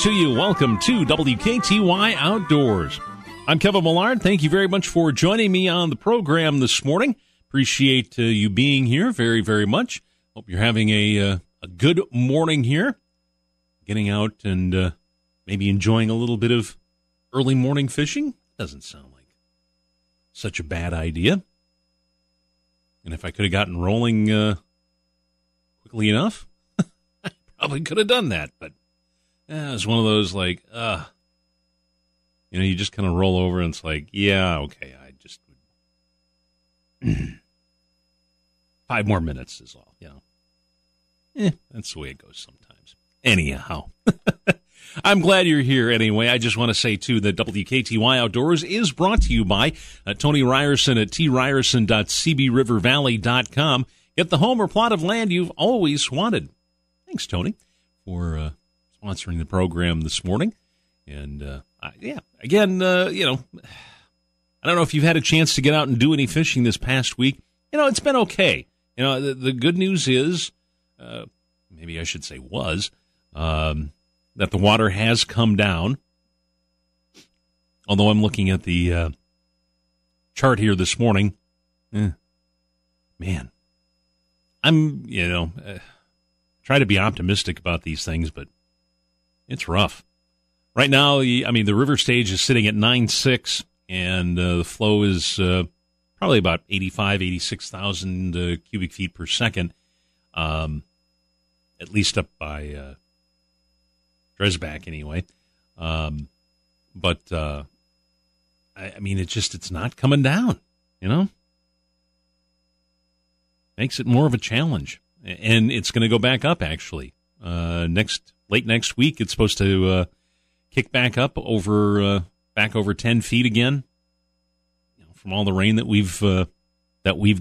To you. Welcome to WKTY Outdoors. I'm Kevin Millard. Thank you very much for joining me on the program this morning. Appreciate you being here very, very much. Hope you're having a good morning here. Getting out and maybe enjoying a little bit of early morning fishing. Doesn't sound like such a bad idea. And if I could have gotten rolling quickly enough, I probably could have done that, but yeah, it's one of those like, you just kind of roll over and it's like, yeah, okay, I just would 5 more minutes is all, you know. That's the way it goes sometimes. Anyhow, I'm glad you're here anyway. I just want to say, too, that WKTY Outdoors is brought to you by Tony Ryerson at tryerson.cbrivervalley.com. Get the home or plot of land you've always wanted. Thanks, Tony, for sponsoring the program this morning. And, I don't know if you've had a chance to get out and do any fishing this past week. It's been okay. The good news is, that the water has come down. Although I'm looking at the chart here this morning. I'm try to be optimistic about these things, but it's rough. Right now, the river stage is sitting at 9.6, and the flow is probably about 86,000 cubic feet per second, at least up by Dresback anyway. It's not coming down, Makes it more of a challenge. And it's going to go back up, actually, late next week. It's supposed to kick back up back over 10 feet again. From all the rain that we've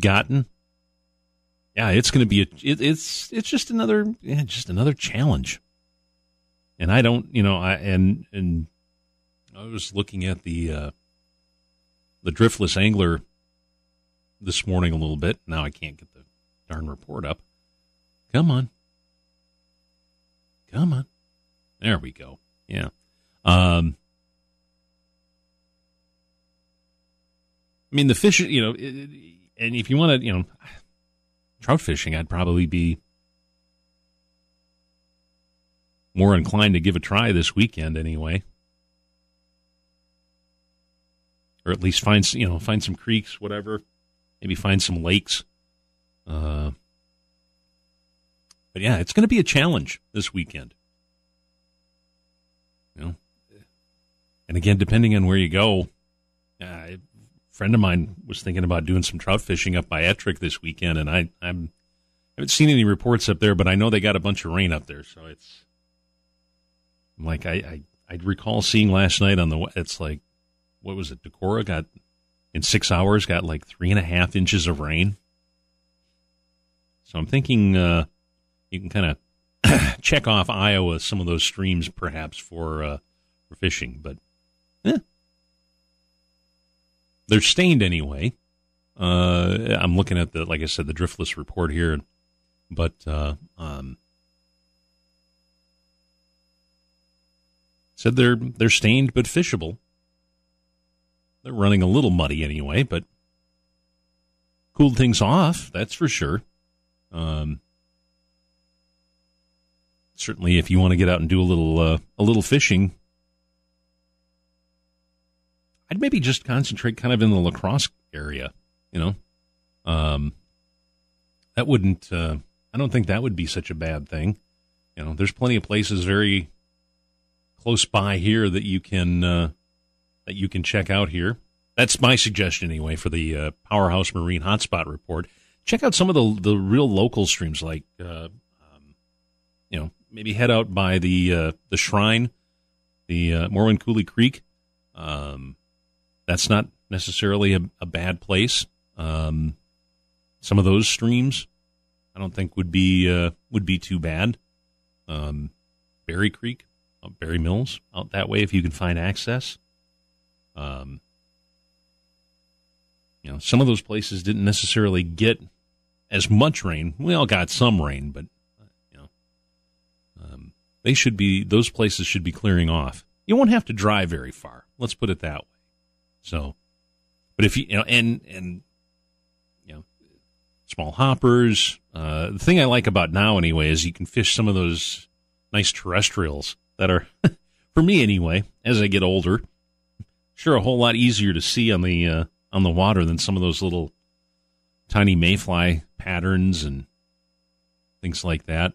gotten, yeah, it's going to be it's just another challenge. And I don't, I was looking at the Driftless Angler this morning a little bit. Now I can't get the darn report up. Come on. There we go. Yeah. The fish, and if you want to, trout fishing, I'd probably be more inclined to give a try this weekend anyway. Or at least find some creeks, whatever. Maybe find some lakes. But yeah, it's going to be a challenge this weekend. And again, depending on where you go, a friend of mine was thinking about doing some trout fishing up by Ettrick this weekend, and I haven't seen any reports up there, but I know they got a bunch of rain up there, so it's like I recall seeing last night it's like, what was it? Decorah got in 6 hours got like 3.5 inches of rain. So I'm thinking, you can kind of check off Iowa, some of those streams, perhaps, for fishing. But they're stained anyway. I'm looking at the Driftless report here. But said they're stained but fishable. They're running a little muddy anyway, but cooled things off, that's for sure. Certainly, if you want to get out and do a little fishing, I'd maybe just concentrate kind of in the La Crosse area. That wouldn't I don't think that would be such a bad thing. You know, there's plenty of places very close by here that you can check out here. That's my suggestion anyway for the Powerhouse Marine Hotspot Report. Check out some of the real local streams, like you know, maybe head out by the shrine, the Mormon Coulee Creek. That's not necessarily a bad place. Some of those streams, I don't think would be too bad. Berry Creek, Berry Mills, out that way if you can find access. You know, some of those places didn't necessarily get as much rain. We all got some rain, but you know, they should be, those places should be clearing off. You won't have to drive very far. Let's put it that way. So, but if you know, and you know, small hoppers. The thing I like about now anyway is you can fish some of those nice terrestrials that are, for me anyway, as I get older, sure a whole lot easier to see on the water than some of those little tiny mayfly patterns and things like that.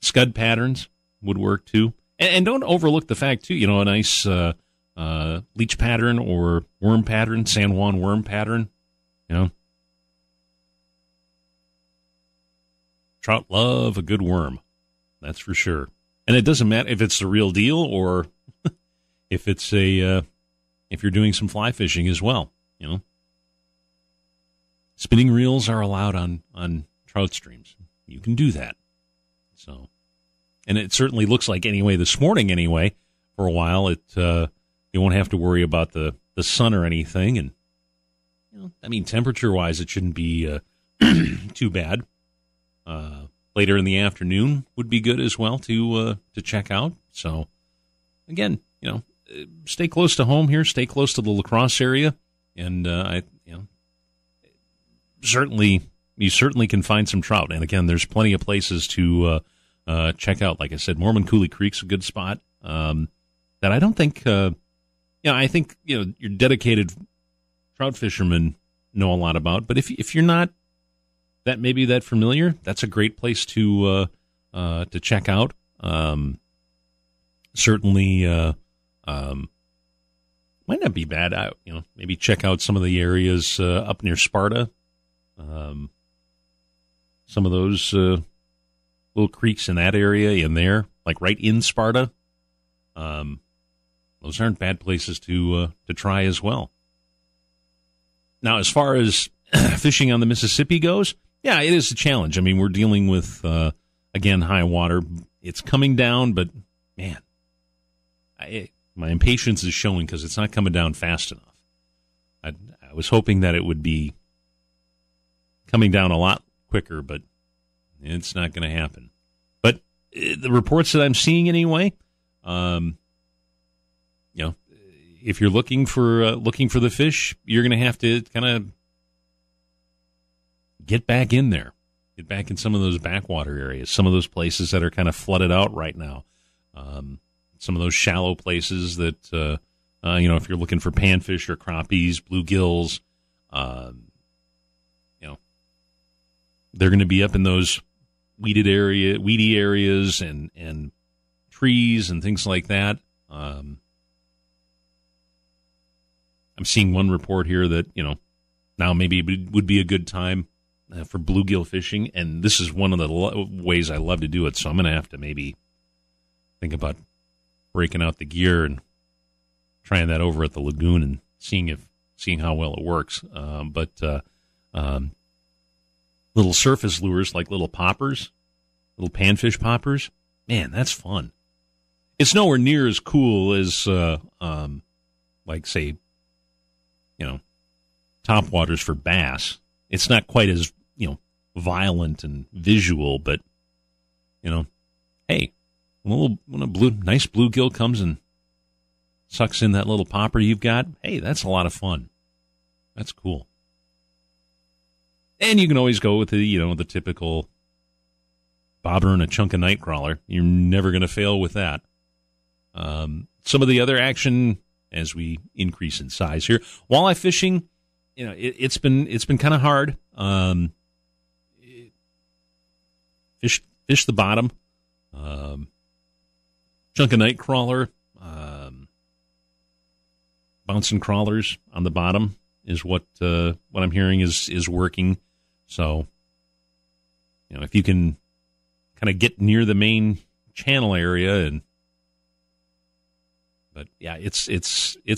Scud patterns would work too. And don't overlook the fact too, you know, a nice leech pattern or worm pattern, San Juan worm pattern, you know. Trout love a good worm. That's for sure. And it doesn't matter if it's the real deal or if it's a if you're doing some fly fishing as well, you know. Spinning reels are allowed on trout streams. You can do that. So, and it certainly looks like anyway this morning anyway, for a while it you won't have to worry about the sun or anything, and you know, I mean temperature-wise it shouldn't be too bad. Later in the afternoon would be good as well to check out. So again, you know, stay close to home here. Stay close to the La Crosse area, and you certainly can find some trout. And again, there's plenty of places to check out. Like I said, Mormon Coulee Creek's a good spot that I don't think. You know, I think you know your dedicated trout fishermen know a lot about. But if you're not that maybe that familiar, that's a great place to check out. Certainly. Might not be bad. You know, maybe check out some of the areas up near Sparta. Some of those little creeks in that area, in there, like right in Sparta. Those aren't bad places to try as well. Now, as far as fishing on the Mississippi goes, yeah, it is a challenge. I mean, we're dealing with again high water. It's coming down, but man, my impatience is showing because it's not coming down fast enough. I was hoping that it would be coming down a lot quicker, but it's not going to happen. But the reports that I'm seeing anyway, you know, if you're looking for the fish, you're going to have to kind of get back in there, get back in some of those backwater areas, some of those places that are kind of flooded out right now. Some of those shallow places that, you know, if you're looking for panfish or crappies, bluegills, you know, they're going to be up in those weedy areas and trees and things like that. I'm seeing one report here that, you know, now maybe it would be a good time for bluegill fishing. And this is one of the ways I love to do it. So I'm going to have to maybe think about breaking out the gear and trying that over at the lagoon and seeing how well it works. Little surface lures like little poppers, little panfish poppers, man, that's fun. It's nowhere near as cool as like say, you know, topwaters for bass. It's not quite as, you know, violent and visual, but you know, hey. When a nice bluegill comes and sucks in that little popper you've got, hey, that's a lot of fun. That's cool. And you can always go with the, you know, the typical bobber and a chunk of night crawler. You're never going to fail with that. Some of the other action as we increase in size here, walleye fishing, you know, it's been kind of hard. fish the bottom, chunk of night crawler, bouncing crawlers on the bottom is what I'm hearing is working. So, you know, if you can kind of get near the main channel area and, but yeah, it's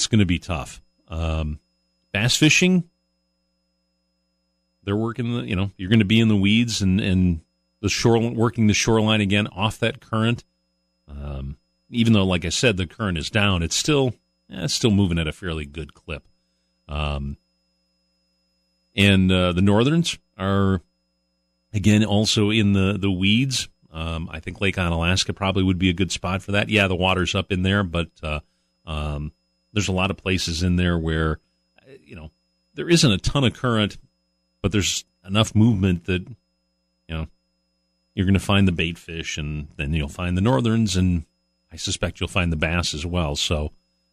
going to be tough. Bass fishing, they're working the, you know, you're going to be in the weeds and the shoreline, working the shoreline again off that current. Even though, like I said, the current is down, it's still moving at a fairly good clip. And the northerns are, again, also in the weeds. I think Lake Onalaska probably would be a good spot for that. Yeah, the water's up in there, but there's a lot of places in there where, you know, there isn't a ton of current, but there's enough movement that, you know, you're going to find the bait fish, and then you'll find the northerns, and I suspect you'll find the bass as well. So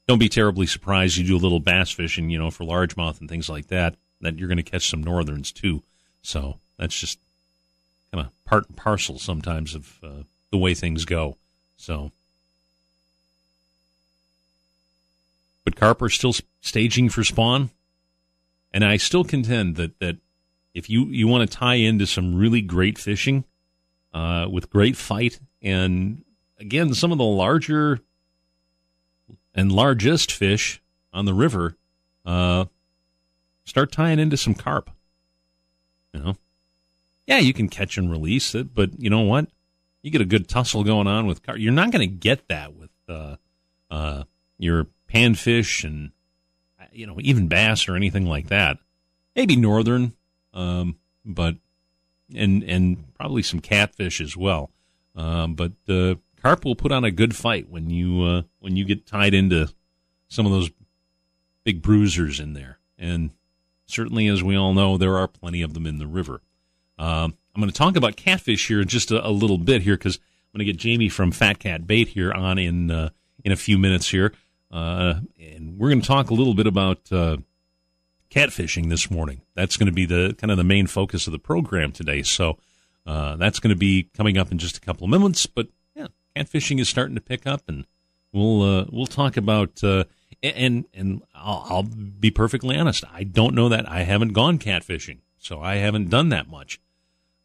don't be terribly surprised. You do a little bass fishing, you know, for largemouth and things like that, that you're going to catch some northerns too. So that's just kind of part and parcel sometimes of the way things go. So, but carp are still staging for spawn, and I still contend that if you want to tie into some really great fishing with great fight, and again, some of the larger and largest fish on the river, start tying into some carp. You know, yeah, you can catch and release it, but you know what? You get a good tussle going on with carp. You're not going to get that with your panfish and, you know, even bass or anything like that. Maybe northern, but and probably some catfish as well. But carp will put on a good fight when you get tied into some of those big bruisers in there. And certainly, as we all know, there are plenty of them in the river. I'm going to talk about catfish here in just a little bit here, because I'm going to get Jamie from Fat Cat Bait here on in a few minutes here. And we're going to talk a little bit about catfishing this morning. That's going to be the kind of the main focus of the program today. So that's going to be coming up in just a couple of minutes. But yeah, catfishing is starting to pick up, and we'll talk about. And I'll be perfectly honest, I don't know that. I haven't gone catfishing, so I haven't done that much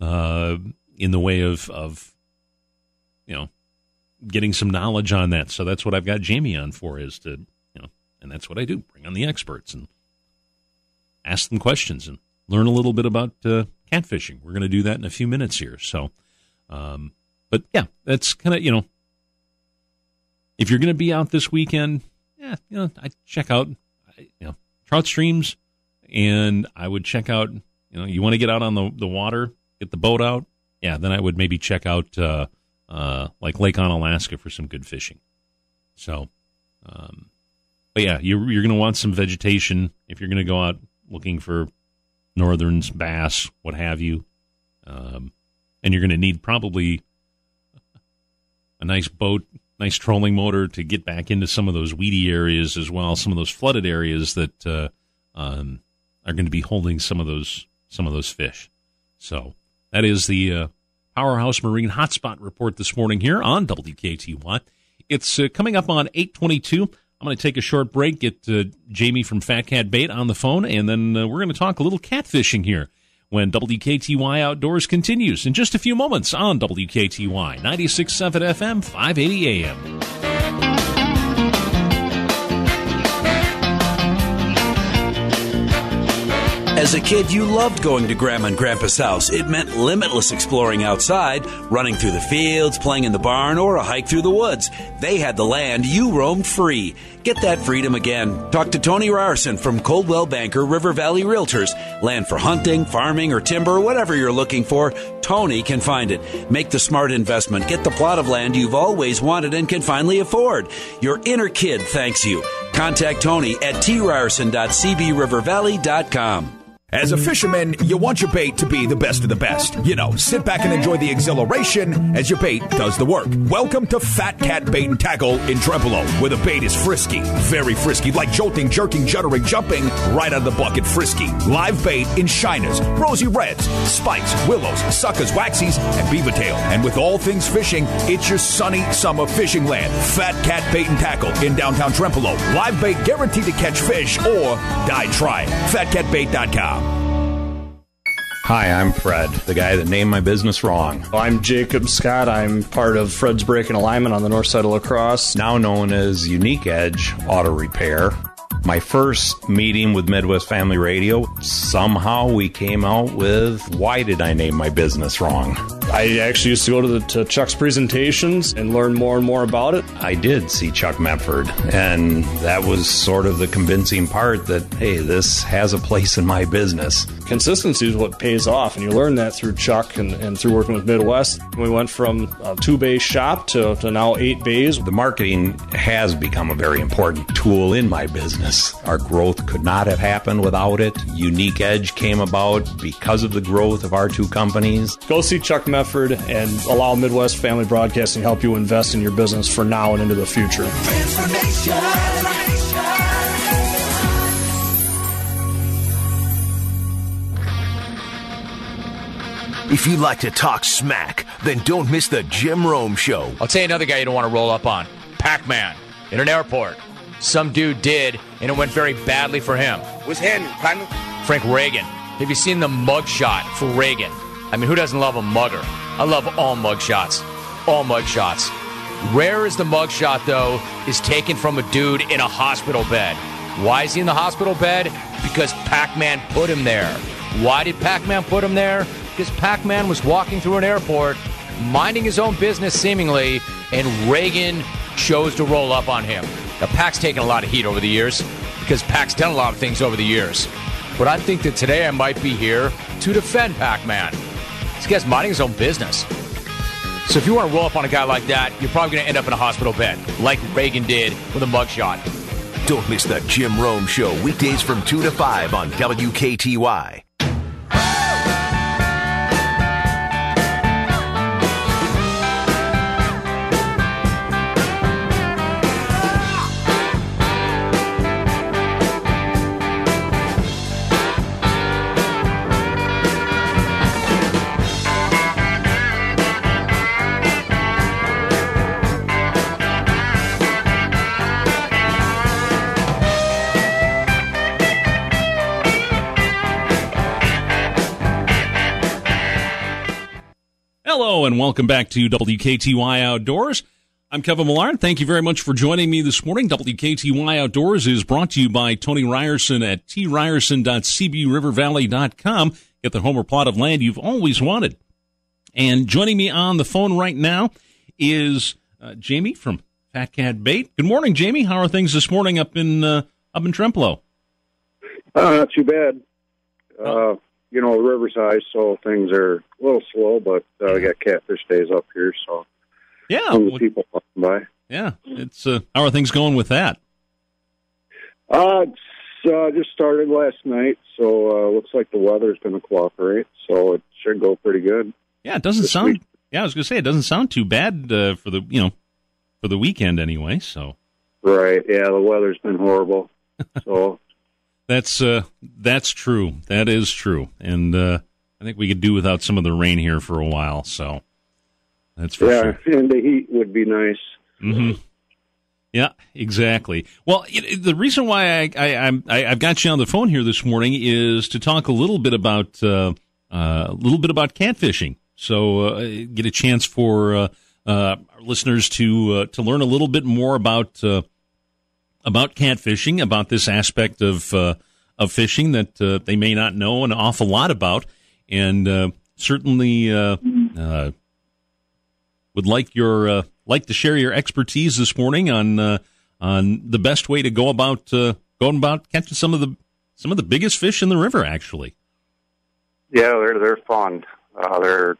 in the way of, you know, getting some knowledge on that. So that's what I've got Jamie on for, is to, you know, and that's what I do, bring on the experts and ask them questions and learn a little bit about catfishing. We're going to do that in a few minutes here. So, but yeah, that's kind of, you know, if you're going to be out this weekend, yeah, you know, I check out, you know, trout streams, and I would check out, you know, you want to get out on the water, get the boat out. Yeah, then I would maybe check out like Lake Onalaska for some good fishing. So, but yeah, you're going to want some vegetation if you're going to go out looking for northerns, bass, what have you, and you're going to need probably a nice boat. Nice trolling motor to get back into some of those weedy areas as well, some of those flooded areas that are going to be holding some of those fish. So that is the Powerhouse Marine Hotspot Report this morning here on WKTY. It's coming up on 8:22. I'm going to take a short break, get Jamie from Fat Cat Bait on the phone, and then we're going to talk a little catfishing here when WKTY Outdoors continues in just a few moments on WKTY 96.7 FM, 580 AM. As a kid, you loved going to Grandma and Grandpa's house. It meant limitless exploring outside, running through the fields, playing in the barn, or a hike through the woods. They had the land. You roamed free. Get that freedom again. Talk to Tony Ryerson from Coldwell Banker River Valley Realtors. Land for hunting, farming, or timber, whatever you're looking for, Tony can find it. Make the smart investment. Get the plot of land you've always wanted and can finally afford. Your inner kid thanks you. Contact Tony at tryerson.cbrivervalley.com. As a fisherman, you want your bait to be the best of the best. You know, sit back and enjoy the exhilaration as your bait does the work. Welcome to Fat Cat Bait and Tackle in Trempealeau, where the bait is frisky, very frisky, like jolting, jerking, juddering, jumping, right out of the bucket frisky. Live bait in shiners, rosy reds, spikes, willows, suckers, waxies, and beaver tail. And with all things fishing, it's your sunny summer fishing land. Fat Cat Bait and Tackle in downtown Trempealeau. Live bait guaranteed to catch fish or die trying. FatCatBait.com. Hi, I'm Fred, the guy that named my business wrong. I'm Jacob Scott. I'm part of Fred's Brake and Alignment on the north side of La Crosse, now known as Unique Edge Auto Repair. My first meeting with Midwest Family Radio, somehow we came out with, why did I name my business wrong? I actually used to go to Chuck's presentations and learn more and more about it. I did see Chuck Mefford, and that was sort of the convincing part that, hey, this has a place in my business. Consistency is what pays off, and you learn that through Chuck and through working with Midwest. We went from a two-bay shop to now 8 bays. The marketing has become a very important tool in my business. Our growth could not have happened without it. Unique Edge came about because of the growth of our two companies. Go see Chuck Mefford and allow Midwest Family Broadcasting to help you invest in your business for now and into the future. If you'd like to talk smack, then don't miss the Jim Rome Show. I'll tell you another guy you don't want to roll up on. Pac-Man in an airport. Some dude did, and it went very badly for him. What's happening, partner? Frank Reagan. Have you seen the mugshot for Reagan? I mean, who doesn't love a mugger? I love all mugshots. All mugshots. Rare is the mugshot, though, is taken from a dude in a hospital bed. Why is he in the hospital bed? Because Pac-Man put him there. Why did Pac-Man put him there? Because Pac-Man was walking through an airport, minding his own business seemingly, and Reagan chose to roll up on him. Now, Pac's taken a lot of heat over the years because Pac's done a lot of things over the years. But I think that today I might be here to defend Pac-Man. This guy's minding his own business. So if you want to roll up on a guy like that, you're probably going to end up in a hospital bed, like Reagan did with a mugshot. Don't miss the Jim Rome Show, weekdays from 2 to 5 on WKTY. Hello and welcome back to WKTY Outdoors. I'm Kevin Millard. Thank you very much for joining me this morning. WKTY Outdoors is brought to you by Tony Ryerson at tryerson.cbrivervalley.com. Get the home or plot of land you've always wanted. And joining me on the phone right now is Jamie from Fat Cat Bait. Good morning, Jamie. How are things this morning up in Trempealeau? Not too bad. You know, the river's high, so things are a little slow, but we got catfish days up here, so yeah, people walking by. Yeah, it's how are things going with that? Just started last night, so looks like the weather's going to cooperate, so it should go pretty good. Yeah, it doesn't sound. Week. Yeah, I was going to say it doesn't sound too bad for the weekend anyway. So right, yeah, the weather's been horrible, so. That's true. That is true. And I think we could do without some of the rain here for a while. So that's for sure. Yeah, and the heat would be nice. Mm-hmm. Yeah, exactly. Well, the reason why I've got you on the phone here this morning is to talk a little bit about catfishing. So get a chance for our listeners to learn a little bit more about catfishing, about this aspect of fishing that they may not know an awful lot about, and certainly would like to share your expertise this morning on the best way to go about catching some of the biggest fish in the river. Actually, yeah, they're fun. I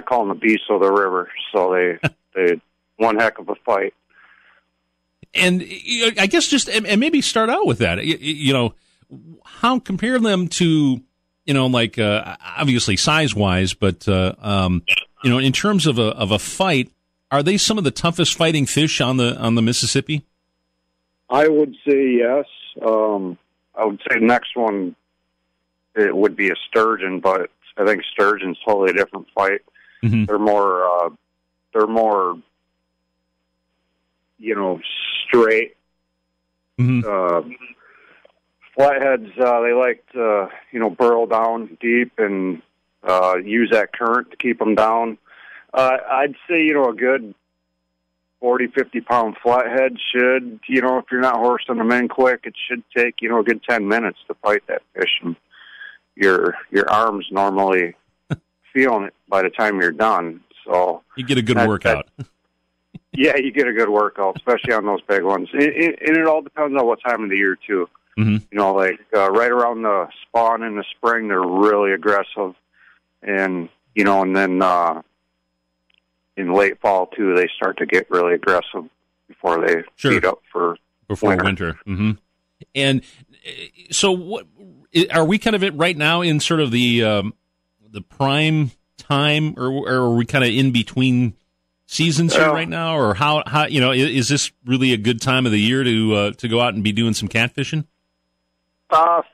call them the beasts of the river. So they one heck of a fight. And I guess just maybe start out with that. You know, how compare them to, you know, like obviously size wise, but you know, in terms of a fight, are they some of the toughest fighting fish on the Mississippi? I would say yes. I would say next one it would be a sturgeon, but I think sturgeon's totally a different fight. Mm-hmm. They're more, you know, straight. Mm-hmm. Flatheads, they like to, you know, burrow down deep and use that current to keep them down. I'd say, you know, a good 40, 50-pound flathead should, you know, if you're not horsing them in quick, it should take, you know, a good 10 minutes to fight that fish. And your arm's normally feeling it by the time you're done. So you get a good workout. Yeah, you get a good workout, especially on those big ones. And it all depends on what time of the year, too. Mm-hmm. You know, like right around the spawn in the spring, they're really aggressive, and you know, and then in late fall too, they start to get really aggressive before they heat up for winter. Mm-hmm. And so, what are we kind of right now in sort of the prime time, or are we kind of in between seasons here right now, or how you know, is this really a good time of the year to go out and be doing some catfishing?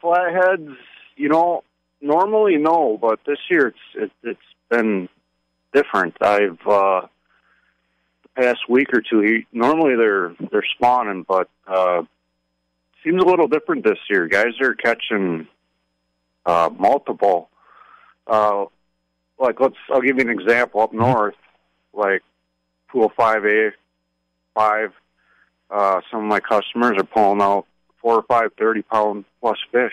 Flatheads, you know, normally no, but this year it's been different. I've the past week or two, normally they're spawning, but seems a little different this year. Guys are catching multiple. Like I'll give you an example up north, like Pool 5A, 5. Some of my customers are pulling out 4 or 5 30-pound plus fish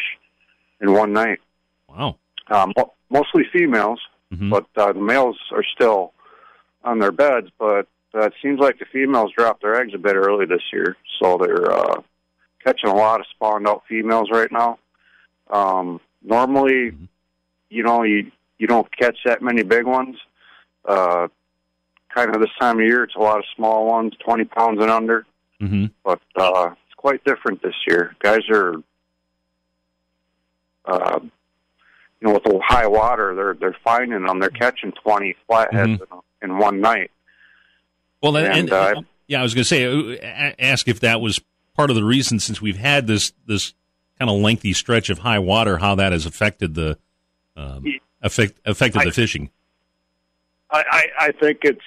in one night. Wow! Mostly females, mm-hmm. but the males are still on their beds. But it seems like the females dropped their eggs a bit early this year, so they're catching a lot of spawned-out females right now. Normally, mm-hmm. you know, you don't catch that many big ones. Kind of this time of year, it's a lot of small ones, 20 pounds and under. Mm-hmm. But it's quite different this year. Guys are, you know, with the high water, they're finding them. They're catching 20 flatheads mm-hmm. in one night. Well, and yeah, I was going to say, ask if that was part of the reason, since we've had this kind of lengthy stretch of high water, how that has affected the affected the fishing. I think it's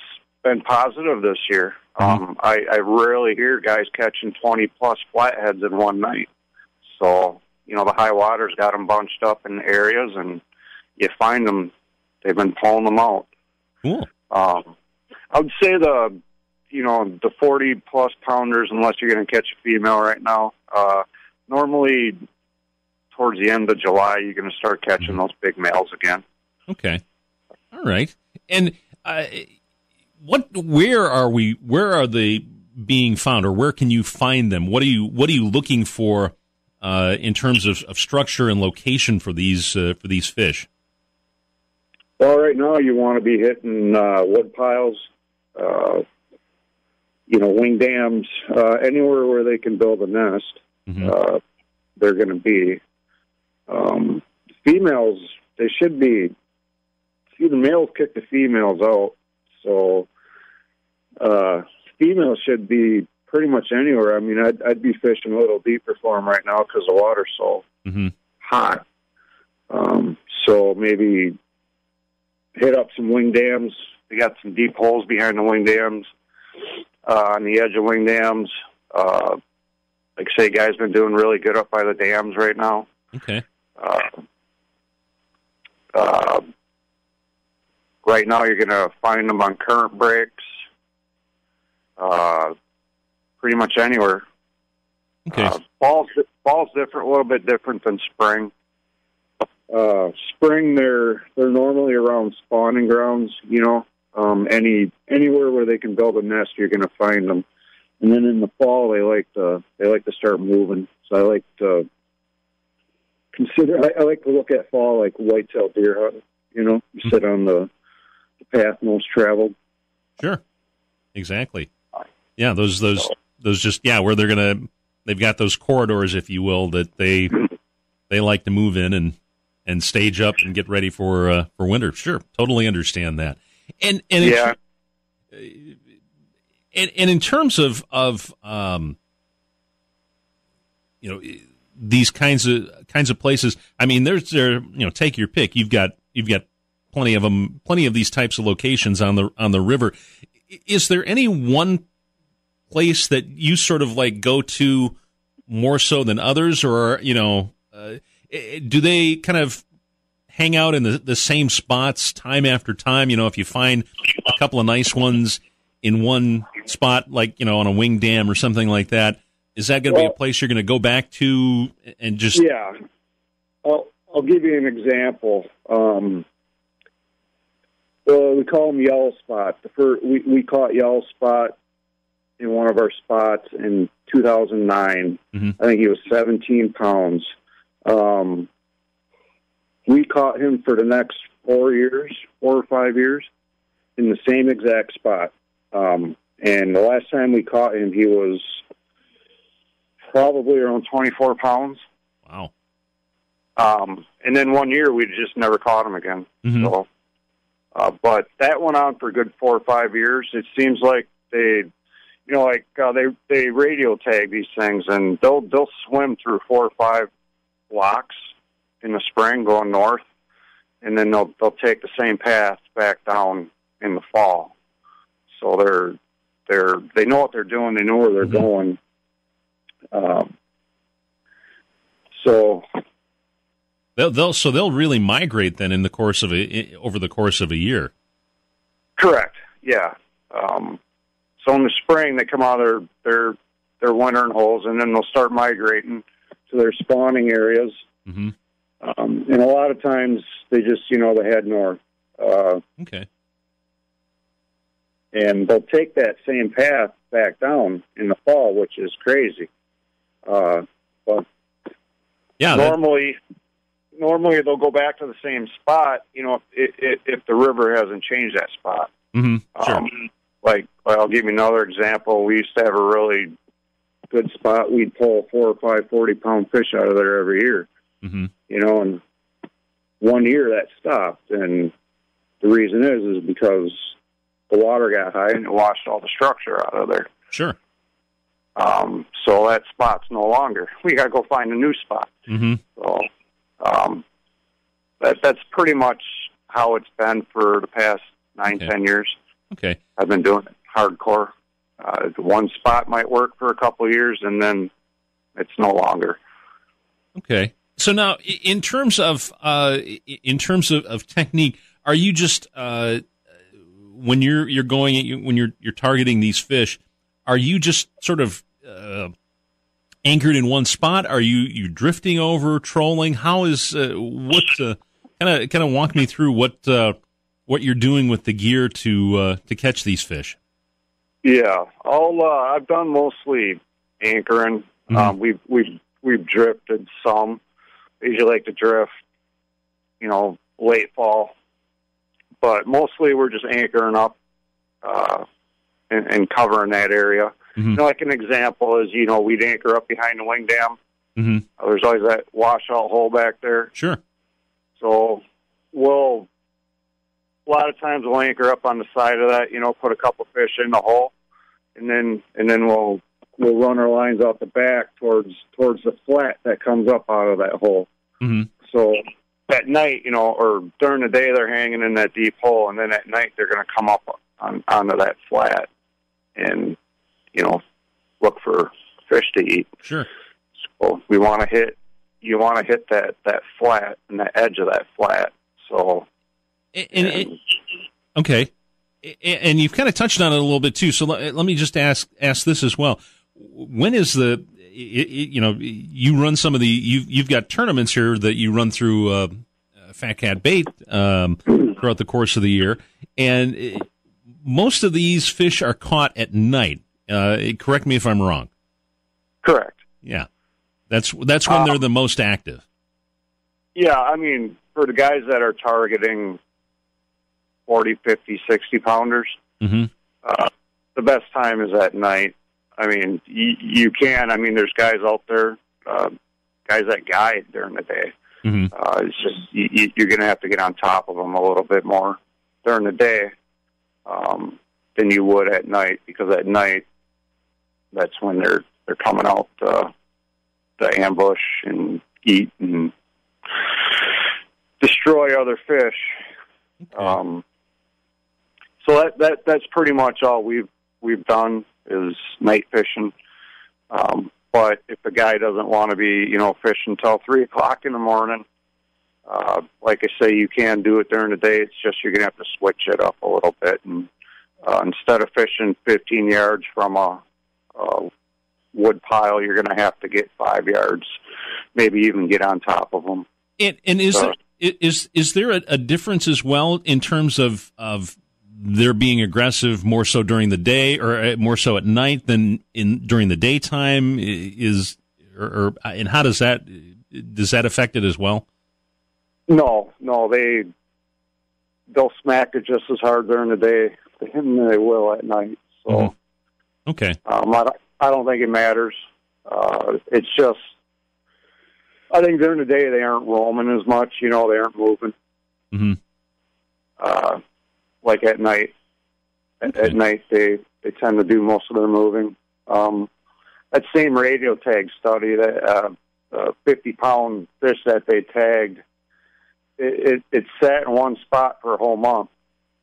been positive this year. I rarely hear guys catching 20-plus flatheads in one night. So, you know, the high water's got them bunched up in areas, and you find them. They've been pulling them out. Cool. I would say the 40-plus pounders, unless you're going to catch a female right now, normally towards the end of July you're going to start catching mm-hmm. those big males again. Okay. All right. And where are they being found, or where can you find them? What are you looking for in terms of structure and location for these fish? Well, right now you want to be hitting wood piles, you know, wing dams, anywhere where they can build a nest. Mm-hmm. They're going to be females. They should be. See, the males kick the females out, so females should be pretty much anywhere. I mean, I'd be fishing a little deeper for them right now because the water's so mm-hmm. hot. So maybe hit up some wing dams. They got some deep holes behind the wing dams, on the edge of wing dams. Like I say, guys been doing really good up by the dams right now. Okay. Right now, you're going to find them on current breaks, pretty much anywhere. Okay. Fall's different, a little bit different than spring. Spring, they're normally around spawning grounds. You know, anywhere where they can build a nest, you're going to find them. And then in the fall, they like to start moving. So I like to I like to look at fall like whitetail deer hunting. You know, you mm-hmm. sit on the path most traveled. Sure, exactly. Yeah, those where they've got those corridors, if you will, that they they like to move in and stage up and get ready for winter. Sure, totally understand that. And yeah. And in terms of you know, these kinds of places, I mean, there's take your pick. You've got plenty of them, plenty of these types of locations on the river. Is there any one place that you sort of like go to more so than others, or do they kind of hang out in the same spots time after time? You know, if you find a couple of nice ones in one spot, like, you know, on a wing dam or something like that, is that going to be a place you're going to go back to and just... Yeah. I'll give you an example. We call them Yellow Spot. We caught Yellow Spot in one of our spots in 2009. Mm-hmm. I think he was 17 pounds. We caught him for the next 4 or 5 years in the same exact spot. And the last time we caught him, he was probably around 24 pounds. Wow. And then 1 year, we just never caught him again. Mm-hmm. So, but that went on for a good 4 or 5 years. It seems like they radio tag these things, and they'll swim through 4 or 5 blocks in the spring going north, and then they'll take the same path back down in the fall. So they know what they're doing. They know where they're mm-hmm. going. So they'll really migrate then in the course of over the course of a year. Correct. Yeah. So in the spring they come out of their wintering holes, and then they'll start migrating to their spawning areas. Mm-hmm. And a lot of times they just they head north. Okay. And they'll take that same path back down in the fall, which is crazy. But yeah, normally they'll go back to the same spot, if the river hasn't changed that spot. Mm-hmm. Sure. I'll give you another example. We used to have a really good spot. We'd pull 4 or 5 40-pound fish out of there every year. Mm-hmm. And 1 year that stopped, and the reason is because the water got high and it washed all the structure out of there. Sure. So that spot's no longer. We got to go find a new spot. Mm-hmm. So that's pretty much how it's been for the past 9-10 years. Okay. I've been doing it hardcore. One spot might work for a couple of years, and then it's no longer. Okay. So now, in terms of technique, are you just when you're targeting these fish, are you just sort of anchored in one spot? Are you drifting over, trolling? How is what kind of walk me through what you're doing with the gear to catch these fish? Yeah, I've done mostly anchoring. Mm-hmm. We've drifted some. I usually like to drift, late fall. But mostly we're just anchoring up and covering that area. Mm-hmm. Like an example is, we'd anchor up behind the wing dam. Mm-hmm. There's always that washout hole back there. Sure. So a lot of times we'll anchor up on the side of that, put a couple fish in the hole, and then we'll run our lines out the back towards the flat that comes up out of that hole. Mm-hmm. So at night, or during the day, they're hanging in that deep hole, and then at night they're going to come up onto that flat and, look for fish to eat. Sure. So you want to hit that flat and the edge of that flat. So. Okay. And you've kind of touched on it a little bit too. So let me just ask this as well. When is you run some of the, you've got tournaments here that you run through Fat Cat Bait throughout the course of the year, and most of these fish are caught at night. Correct me if I'm wrong. Correct. Yeah. That's when they're the most active. Yeah, I mean, for the guys that are targeting 40, 50, 60 pounders, mm-hmm. The best time is at night. I mean, you can. I mean, there's guys out there guy's that guy during the day. Mm-hmm. It's just you're going to have to get on top of him a little bit more during the day than you would at night, because at night that's when they're coming out to ambush and eat and destroy other fish. Okay. So that's pretty much all we've done is night fishing. But if a guy doesn't want to be, fish until 3 o'clock in the morning, like I say, you can do it during the day. It's just you're going to have to switch it up a little bit, and instead of fishing 15 yards from a wood pile, you're going to have to get 5 yards, maybe even get on top of them. And is there a difference as well in terms of they're being aggressive more so during the day or more so at night than during the daytime? And how does that affect it as well? No, they'll smack it just as hard during the day than they will at night. So mm-hmm. Okay, I don't think it matters. It's just I think during the day they aren't roaming as much. They aren't moving. Mm-hmm. Like at night. Okay. At night, they tend to do most of their moving. That same radio tag study, that 50-pound fish that they tagged, it sat in one spot for a whole month.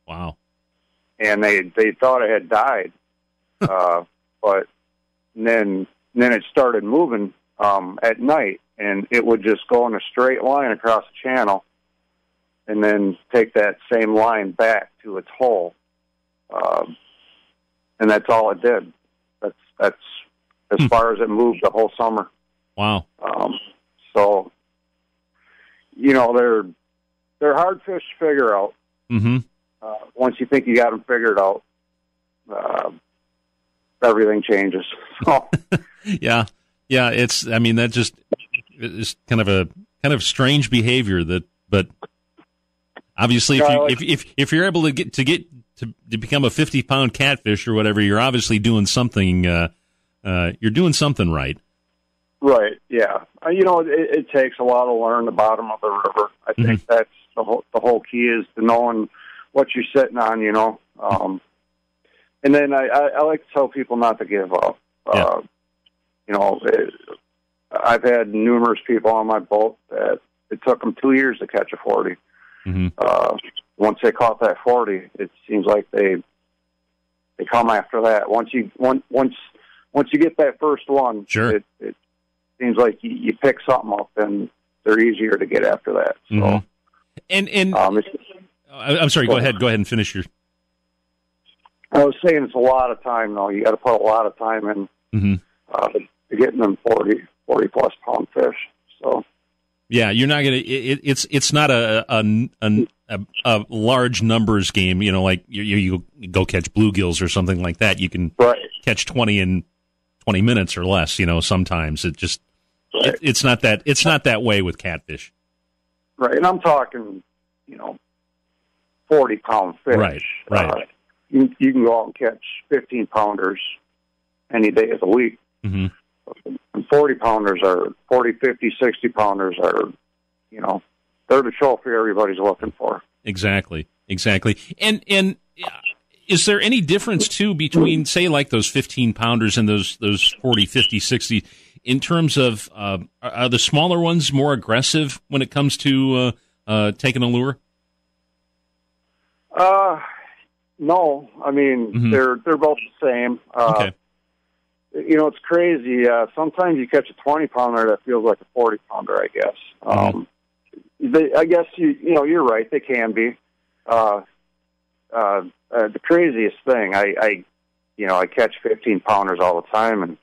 Wow. And they thought it had died. But then it started moving at night, and it would just go in a straight line across the channel, and then take that same line back to its hole. And that's all it did. That's as far as it moved the whole summer. Wow. So, they're hard fish to figure out. Mm-hmm. Once you think you got them figured out, everything changes. So. Yeah. It's kind of strange behavior but obviously, if you're able to get to become a 50-pound catfish or whatever, you're obviously doing something. You're doing something right. Right. Yeah. It takes a while to learn the bottom of the river. I think mm-hmm. that's the whole key is to knowing what you're sitting on. And then I like to tell people not to give up. Yeah. I've had numerous people on my boat that it took them 2 years to catch a 40. Mm-hmm. Once they caught that 40, it seems like they come after that. Once you get that first one, sure. it seems like you pick something up, and they're easier to get after that. So, mm-hmm. I'm sorry. Go ahead and finish your. I was saying it's a lot of time though. You got to put a lot of time in mm-hmm. To getting them 40 plus pound fish. So. Yeah, you're not gonna. It's not a large numbers game. Like you go catch bluegills or something like that. You can right. catch 20 in 20 minutes or less. Sometimes it just right. it's not that. It's not that way with catfish. Right, and I'm talking 40-pound fish. Right. You can go out and catch 15-pounders any day of the week. Mm-hmm. 40-pounders are 40, 50, 60-pounders are, they're the trophy everybody's looking for. Exactly. And is there any difference, too, between, say, like those 15-pounders and those 40, 50, 60, in terms of are the smaller ones more aggressive when it comes to taking a lure? No. Mm-hmm. they're both the same. Okay. It's crazy. Sometimes you catch a 20-pounder that feels like a 40-pounder, I guess. I guess, you're right. They can be. The craziest thing, I catch 15-pounders all the time, and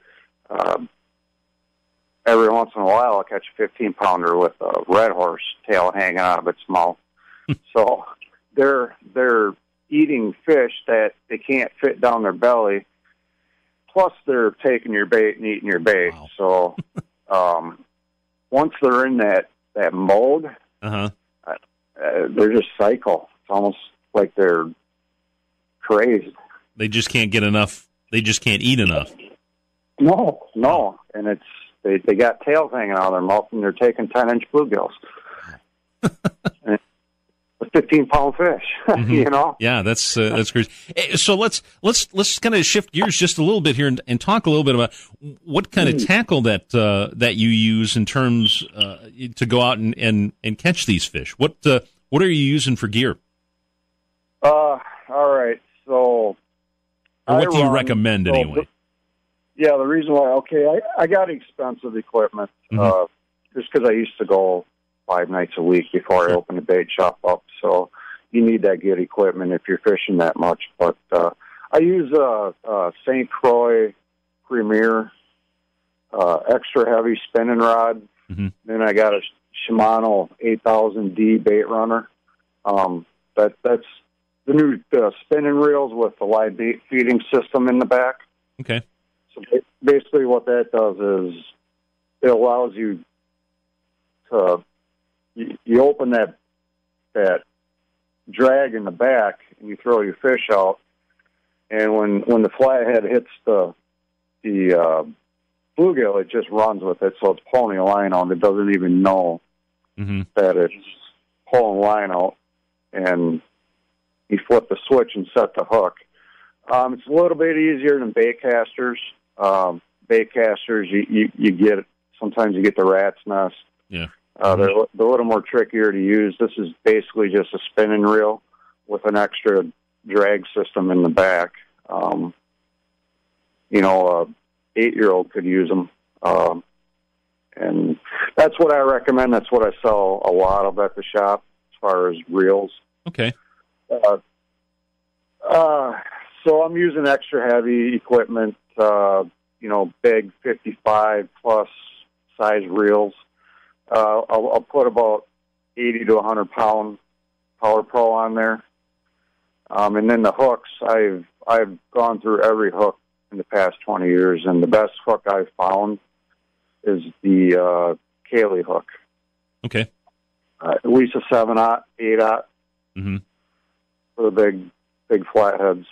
every once in a while I catch a 15-pounder with a red horse tail hanging out of its mouth. So they're eating fish that they can't fit down their belly. Plus, they're taking your bait and eating your bait. Wow. So, once they're in that mode, uh-huh. They're just psycho. It's almost like they're crazed. They just can't get enough. They just can't eat enough. No. And it's They got tails hanging out of their mouth, and they're taking 10-inch bluegills. 15-pound fish, you know. Yeah, that's crazy. So let's kind of shift gears just a little bit here and talk a little bit about what kind of tackle that you use in terms to go out and catch these fish. What are you using for gear? All right. So, do you recommend anyway? The reason why, I got expensive equipment just because I used to go 5 nights a week before I opened the bait shop up. So you need that good equipment if you're fishing that much. But I use a St. Croix Premier extra heavy spinning rod. Then I got a Shimano 8000D bait runner. That's the new spinning reels with the live bait feeding system in the back. Okay. So basically what that does is it allows you to... You open that drag in the back, and you throw your fish out. And when the flathead hits the bluegill, it just runs with it. So it's pulling a line on. It doesn't even know that it's pulling line out. And you flip the switch and set the hook. It's a little bit easier than bait casters. You get sometimes you get the rat's nest. Yeah. They're a little more trickier to use. This is basically just a spinning reel with an extra drag system in the back. An 8-year-old could use them. And that's what I recommend. That's what I sell a lot of at the shop as far as reels. Okay. So I'm using extra heavy equipment, big 55-plus size reels. I'll put about 80 to 100-pound Power Pro on there. And then the hooks, I've gone through every hook in the past 20 years, and the best hook I've found is the Cayley hook. Okay. At least a 7-aught, 8-aught for the big flatheads.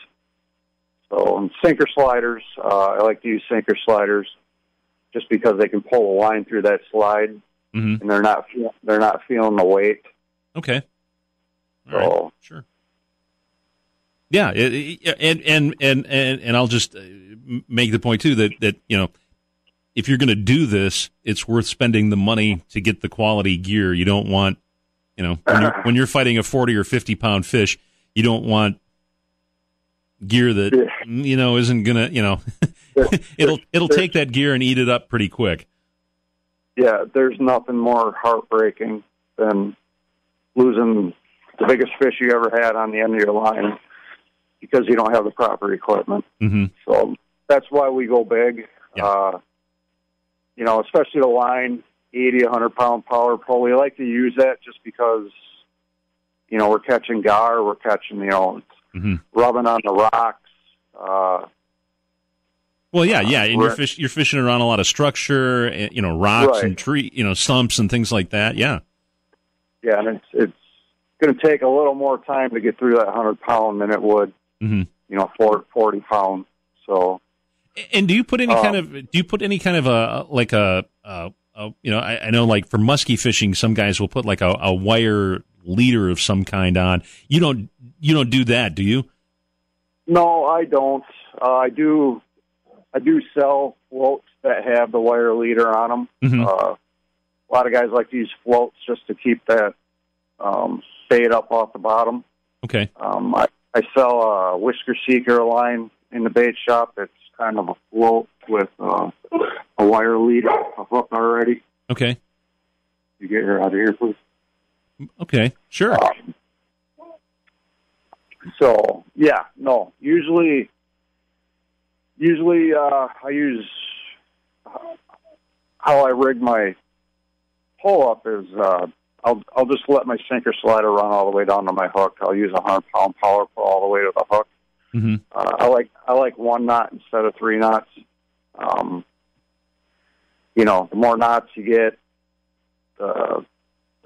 So, and sinker sliders, I like to use sinker sliders just because they can pull a line through that slide. And they're not feeling the weight. Okay. All right. Sure. Yeah, and I'll just make the point too that if you're going to do this, it's worth spending the money to get the quality gear. You don't want when you're fighting a 40 or 50-pound fish, you don't want gear that isn't gonna it'll take that gear and eat it up pretty quick. Yeah, there's nothing more heartbreaking than losing the biggest fish you ever had on the end of your line because you don't have the proper equipment. So that's why we go big. Yeah. Especially the line, 80, 100-pound Power Pro. We like to use that just because, we're catching gar, we're catching, rubbing on the rocks. Well, yeah, and you're fishing around a lot of structure, and, rocks and tree, stumps and things like that. Yeah, yeah, and it's going to take a little more time to get through that 100-pound than it would, 40-pound. So, and do you put any I know like for musky fishing, some guys will put like a wire leader of some kind on. You don't do that, do you? No, I don't. I do. I do sell floats that have the wire leader on them. A lot of guys like to use floats just to keep that bait up off the bottom. Okay. I sell a Whisker Seeker line in the bait shop. It's kind of a float with a wire leader, a hook already. Okay. You get her out of here, please. Okay, sure. Usually, I use how I rig my pull up is I'll just let my sinker slider run all the way down to my hook. I'll use a 100-pound Power Pro all the way to the hook. I like 1-knot instead of 3 knots. The more knots you get, the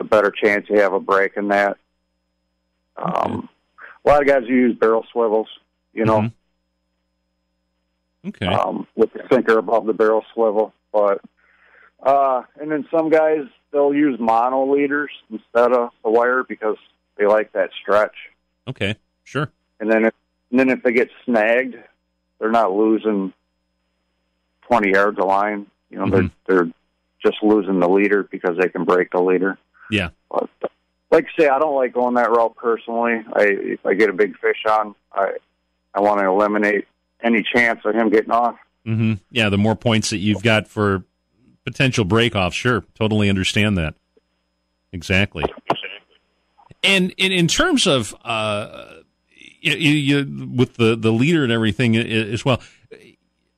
better chance you have of breaking that. A lot of guys use barrel swivels, with the sinker above the barrel swivel, but And then some guys, they'll use mono leaders instead of the wire because they like that stretch. Okay, sure. And then if they get snagged, they're not losing 20 yards of line. You know, mm-hmm. they're just losing the leader because they can break the leader. Yeah. But, like I say, I don't like going that route personally. If I get a big fish on, I want to eliminate any chance of him getting off. Mm-hmm. Yeah, the more points that you've got for potential break-off, sure. Totally understand that. Exactly. And in terms of with the leader and everything as well,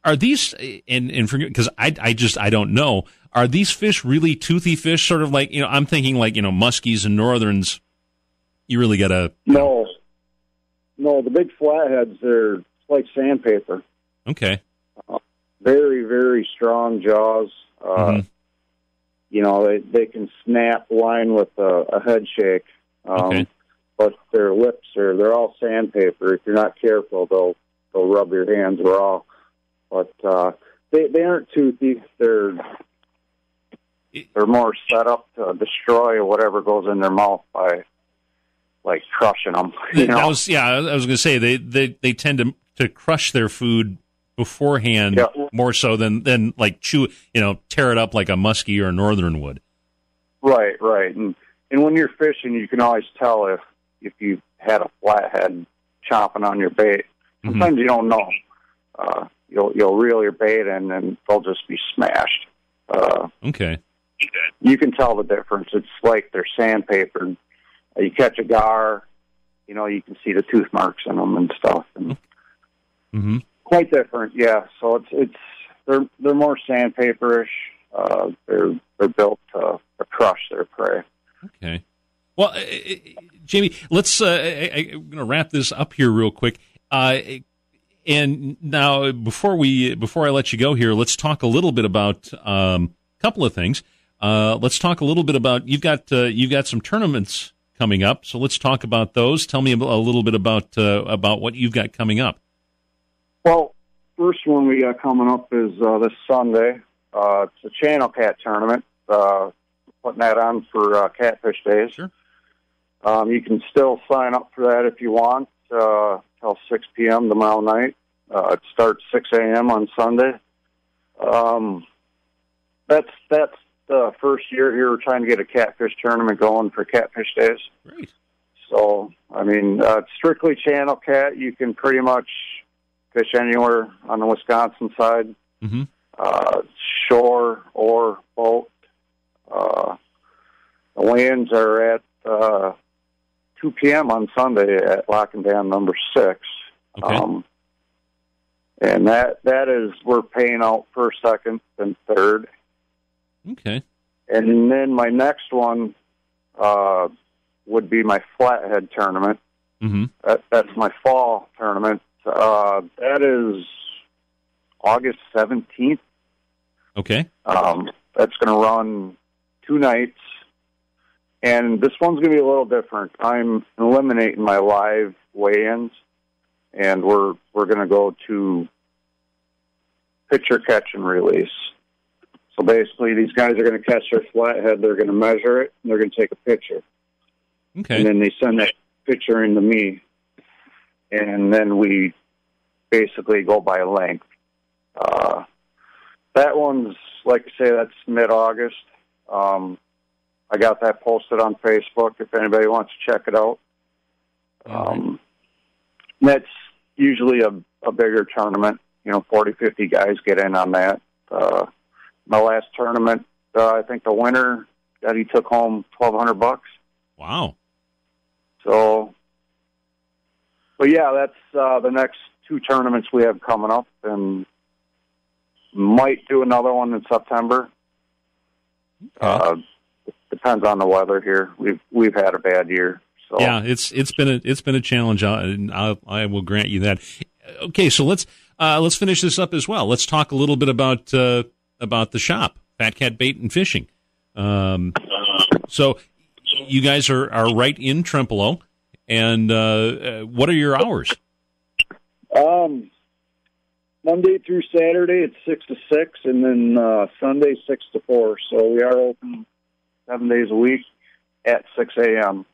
are these, and because I don't know, are these fish really toothy fish? Sort of like, you know, I'm thinking like, you know, muskies and northerns, you really got to... No, the big flatheads, they're like sandpaper. Okay. Very, very strong jaws. Mm-hmm. You know, they can snap line with a head shake. Okay. But their lips they're all sandpaper. If you're not careful, they'll rub your hands raw. But they aren't toothy. They're more set up to destroy whatever goes in their mouth by like crushing them. You know? I was going to say they tend to crush their food beforehand more so than like chew. You know, tear it up like a muskie or a northern would. Right, and when you're fishing, you can always tell if you had a flathead chomping on your bait. Sometimes mm-hmm. you don't know. You'll reel your bait in, and they'll just be smashed. Okay. You can tell the difference. It's like they're sandpapered. You catch a gar, you know, you can see the tooth marks in them and stuff. And mm-hmm. Quite different, yeah. So they're more sandpaperish. They're built to crush their prey. Okay. Well, Jamie, let's. I'm going to wrap this up here real quick. And now, before I let you go here, let's talk a little bit about a couple of things. Let's talk a little bit about you've got some tournaments coming up, so let's talk about those. Tell me a little bit about what you've got coming up. Well, first one we got coming up is this Sunday. It's a channel cat tournament. Putting that on for Catfish Days. Sure. You can still sign up for that if you want. Till 6 p.m. tomorrow night. It starts 6 a.m. on Sunday. That's the first year here we're trying to get a catfish tournament going for Catfish Days. Great. So, I mean, strictly channel cat. You can pretty much fish anywhere on the Wisconsin side, mm-hmm. Shore or boat. The lands are at 2 p.m. on Sunday at Lock and Dam number 6. Okay. And that is, we're paying out first, second, and third. Okay. And then my next one would be my Flathead tournament. Mm-hmm. That's my fall tournament. That is August 17th. Okay. That's going to run 2 nights. And this one's going to be a little different. I'm eliminating my live weigh-ins, and we're going to go to picture catch and release. So basically, these guys are going to catch their flathead, they're going to measure it, and they're going to take a picture. Okay. And then they send that picture in to me, and then we basically go by length. That one's, like I say, that's mid-August. I got that posted on Facebook if anybody wants to check it out. That's usually a bigger tournament. You know, 40, 50 guys get in on that. My last tournament, I think the winner, that he took home $1,200. Wow. So, but yeah, that's the next 2 tournaments we have coming up, and might do another one in September. Okay. Depends on the weather here. We've had a bad year. So. Yeah, it's been a challenge. I will grant you that. Okay, so let's finish this up as well. Let's talk a little bit about the shop, Fat Cat Bait and Fishing. So you guys are right in Trempealeau, and what are your hours? Monday through Saturday, it's 6 to 6, and then Sunday, 6 to 4. So we are open 7 days a week at 6 a.m.,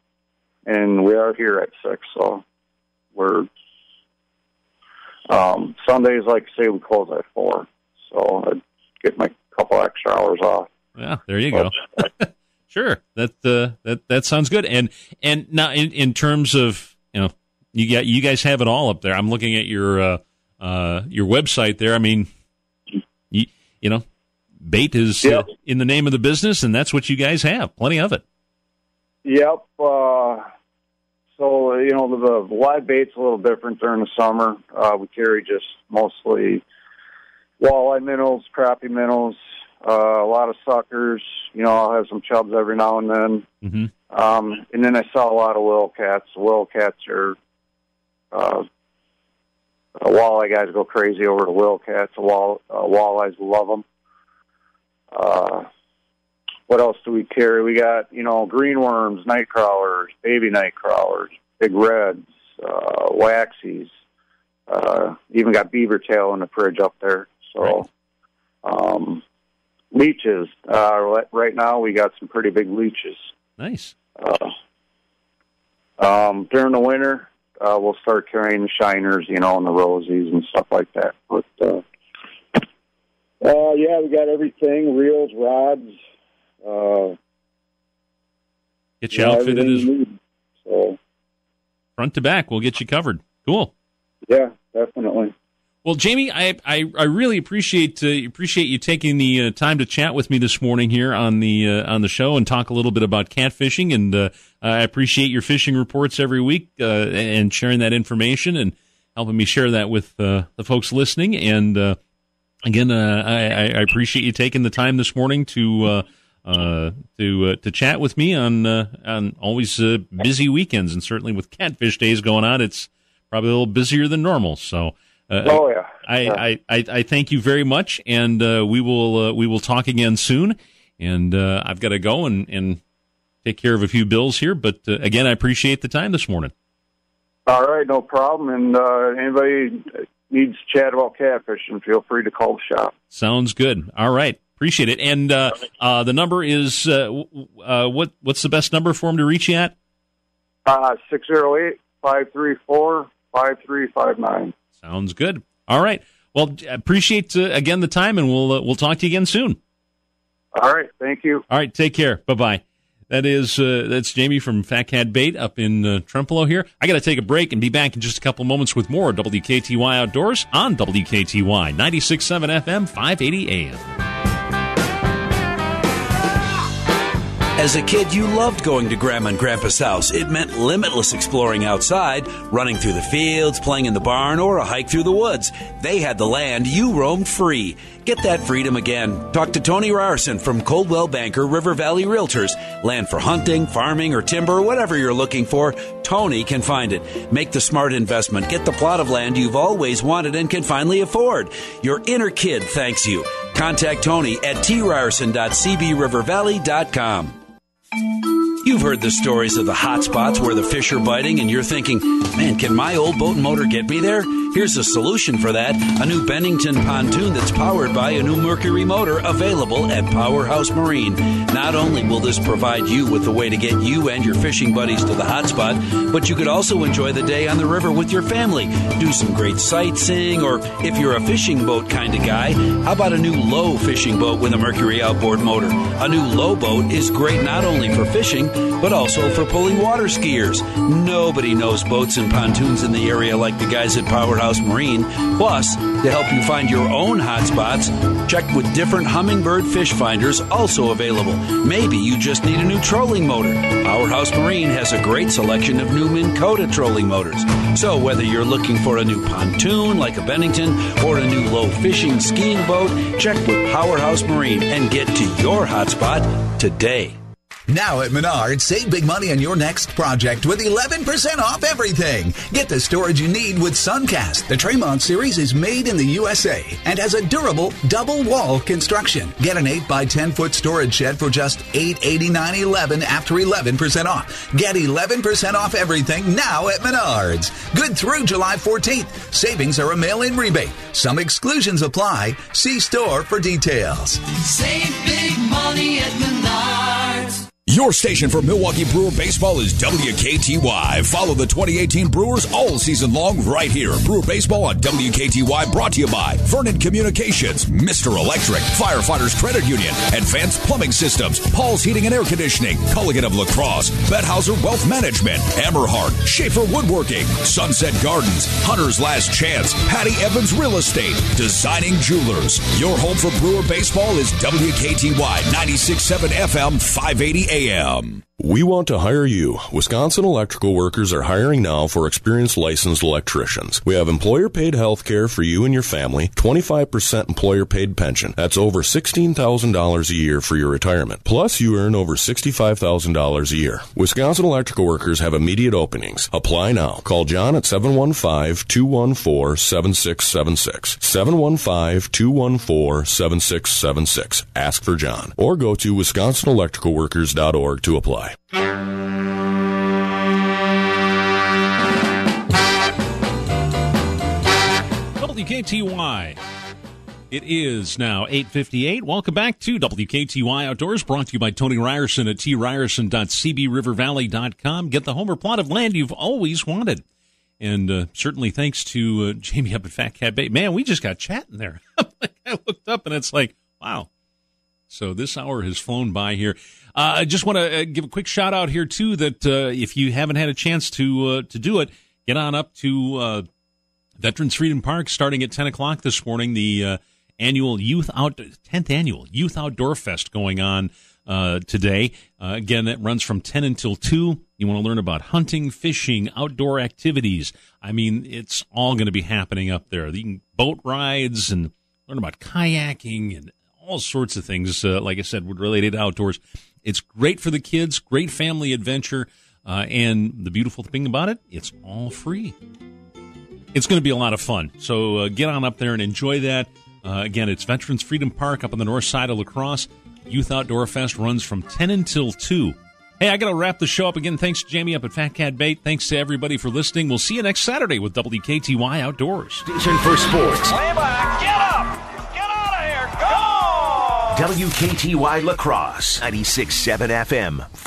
and we are here at 6. So we're Sundays, like I say, we close at 4. So I get my couple extra hours off. Yeah, there you go. Sure, that sounds good. And now in terms of, you know, you guys have it all up there. I'm looking at your website there. I mean, you know, bait is in the name of the business, and that's what you guys have. Plenty of it. Yep. So, you know, the live bait's a little different during the summer. We carry just mostly walleye minnows, crappie minnows. A lot of suckers, you know, I'll have some chubs every now and then. Mm-hmm. And then I sell a lot of willow cats. Willow cats are, walleye guys go crazy over the willow cats. Walleyes love them. What else do we carry? We got, you know, green worms, night crawlers, baby night crawlers, big reds, waxies. Even got beaver tail in the fridge up there. So, right. Leeches. Right now we got some pretty big leeches. Nice. During the winter, we'll start carrying the shiners, you know, and the rosies and stuff like that. But, yeah, we got everything, reels, rods. Get you outfitted as so. Front to back. We'll get you covered. Cool. Yeah, definitely. Well, Jamie, I really appreciate you taking the time to chat with me this morning here on the show and talk a little bit about catfishing, and I appreciate your fishing reports every week and sharing that information and helping me share that with the folks listening. And again, I appreciate you taking the time this morning to chat with me on always busy weekends, and certainly with Catfish Days going on, it's probably a little busier than normal. So. I thank you very much, and we will talk again soon. And I've got to go and take care of a few bills here. But again, I appreciate the time this morning. All right, no problem. And anybody needs to chat about catfishing, feel free to call the shop. Sounds good. All right, appreciate it. And the number is what's the best number for them to reach you at? 608-534-5359. Sounds good. All right. Well, appreciate, again, the time, and we'll talk to you again soon. All right. Thank you. All right. Take care. Bye-bye. That's Jamie from Fat Cat Bait up in Trempealeau here. I got to take a break and be back in just a couple moments with more WKTY Outdoors on WKTY 96.7 FM, 580 AM. As a kid, you loved going to Grandma and Grandpa's house. It meant limitless exploring outside, running through the fields, playing in the barn, or a hike through the woods. They had the land. You roamed free. Get that freedom again. Talk to Tony Ryerson from Coldwell Banker River Valley Realtors. Land for hunting, farming, or timber, whatever you're looking for, Tony can find it. Make the smart investment. Get the plot of land you've always wanted and can finally afford. Your inner kid thanks you. Contact Tony at tryerson.cbrivervalley.com. You've heard the stories of the hot spots where the fish are biting, and you're thinking, man, can my old boat and motor get me there? Here's a solution for that. A new Bennington pontoon that's powered by a new Mercury motor, available at Powerhouse Marine. Not only will this provide you with the way to get you and your fishing buddies to the hot spot, but you could also enjoy the day on the river with your family. Do some great sightseeing, or if you're a fishing boat kind of guy, how about a new low fishing boat with a Mercury outboard motor? A new low boat is great not only for fishing, but also for pulling water skiers. Nobody knows boats and pontoons in the area like the guys at Powerhouse Marine. Plus, to help you find your own hot spots, check with different hummingbird fish finders also available. Maybe you just need a new trolling motor. Powerhouse Marine has a great selection of new Minn Kota trolling motors. So whether you're looking for a new pontoon like a Bennington or a new low fishing skiing boat, check with Powerhouse Marine and get to your hot spot today. Now at Menards, save big money on your next project with 11% off everything. Get the storage you need with Suncast. The Tremont series is made in the USA and has a durable double-wall construction. Get an 8x10-foot storage shed for just $889.11 after 11% off. Get 11% off everything now at Menards. Good through July 14th. Savings are a mail-in rebate. Some exclusions apply. See store for details. Save big money at Menards. Your station for Milwaukee Brewer Baseball is WKTY. Follow the 2018 Brewers all season long right here. Brewer Baseball on WKTY brought to you by Vernon Communications, Mr. Electric, Firefighters Credit Union, Advanced Plumbing Systems, Paul's Heating and Air Conditioning, Culligan of La Crosse, Bethauser Wealth Management, Amberhart, Schaefer Woodworking, Sunset Gardens, Hunter's Last Chance, Patty Evans Real Estate, Designing Jewelers. Your home for Brewer Baseball is WKTY 96.7 FM 580 AM. We want to hire you. Wisconsin Electrical Workers are hiring now for experienced licensed electricians. We have employer-paid health care for you and your family, 25% employer-paid pension. That's over $16,000 a year for your retirement. Plus, you earn over $65,000 a year. Wisconsin Electrical Workers have immediate openings. Apply now. Call John at 715-214-7676. 715-214-7676. Ask for John. Or go to WisconsinElectricalWorkers.org to apply. WKTY. It is now 8:58. Welcome back to WKTY Outdoors, brought to you by Tony Ryerson at tryerson.cbrivervalley.com. Get the home or plot of land you've always wanted. And certainly thanks to Jamie up at Fat Cat Bait. Man, we just got chatting there. I looked up and it's like, wow. So this hour has flown by here. I just want to give a quick shout out here too that if you haven't had a chance to do it, get on up to Veterans Freedom Park starting at 10 o'clock this morning. The annual 10th annual Youth Outdoor Fest going on today. Again, that runs from 10 until 2. You want to learn about hunting, fishing, outdoor activities. I mean, it's all going to be happening up there. You can boat rides and learn about kayaking and all sorts of things. Like I said, related to outdoors. It's great for the kids, great family adventure, and the beautiful thing about it, it's all free. It's going to be a lot of fun, so get on up there and enjoy that. Again, it's Veterans Freedom Park up on the north side of La Crosse. Youth Outdoor Fest runs from 10 until 2. Hey, I got to wrap the show up again. Thanks to Jamie up at Fat Cat Bait. Thanks to everybody for listening. We'll see you next Saturday with WKTY Outdoors. Station for sports. Play back. Get up! WKTY La Crosse, 96.7 FM.